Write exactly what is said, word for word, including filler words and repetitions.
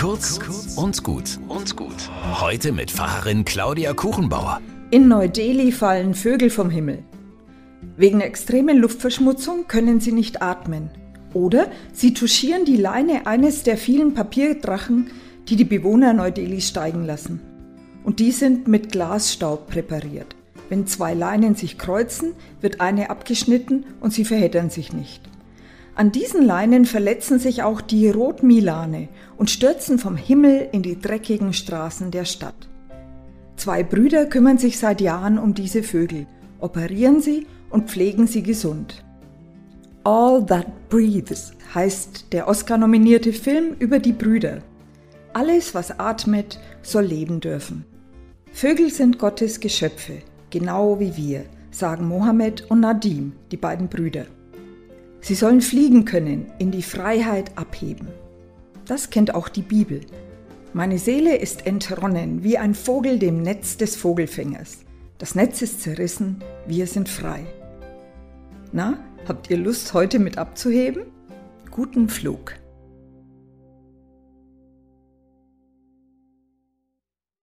Kurz und gut. Und gut. Heute mit Fahrerin Claudia Kuchenbauer. In Neu-Delhi fallen Vögel vom Himmel. Wegen der extremen Luftverschmutzung können sie nicht atmen. Oder sie touchieren die Leine eines der vielen Papierdrachen, die die Bewohner Neu-Delhis steigen lassen. Und die sind mit Glasstaub präpariert. Wenn zwei Leinen sich kreuzen, wird eine abgeschnitten und sie verheddern sich nicht. An diesen Leinen verletzen sich auch die Rotmilane und stürzen vom Himmel in die dreckigen Straßen der Stadt. Zwei Brüder kümmern sich seit Jahren um diese Vögel, operieren sie und pflegen sie gesund. All That Breathes heißt der Oscar-nominierte Film über die Brüder. Alles, was atmet, soll leben dürfen. Vögel sind Gottes Geschöpfe, genau wie wir, sagen Mohammed und Nadim, die beiden Brüder. Sie sollen fliegen können, in die Freiheit abheben. Das kennt auch die Bibel. Meine Seele ist entronnen, wie ein Vogel dem Netz des Vogelfängers. Das Netz ist zerrissen, wir sind frei. Na, habt ihr Lust, heute mit abzuheben? Guten Flug!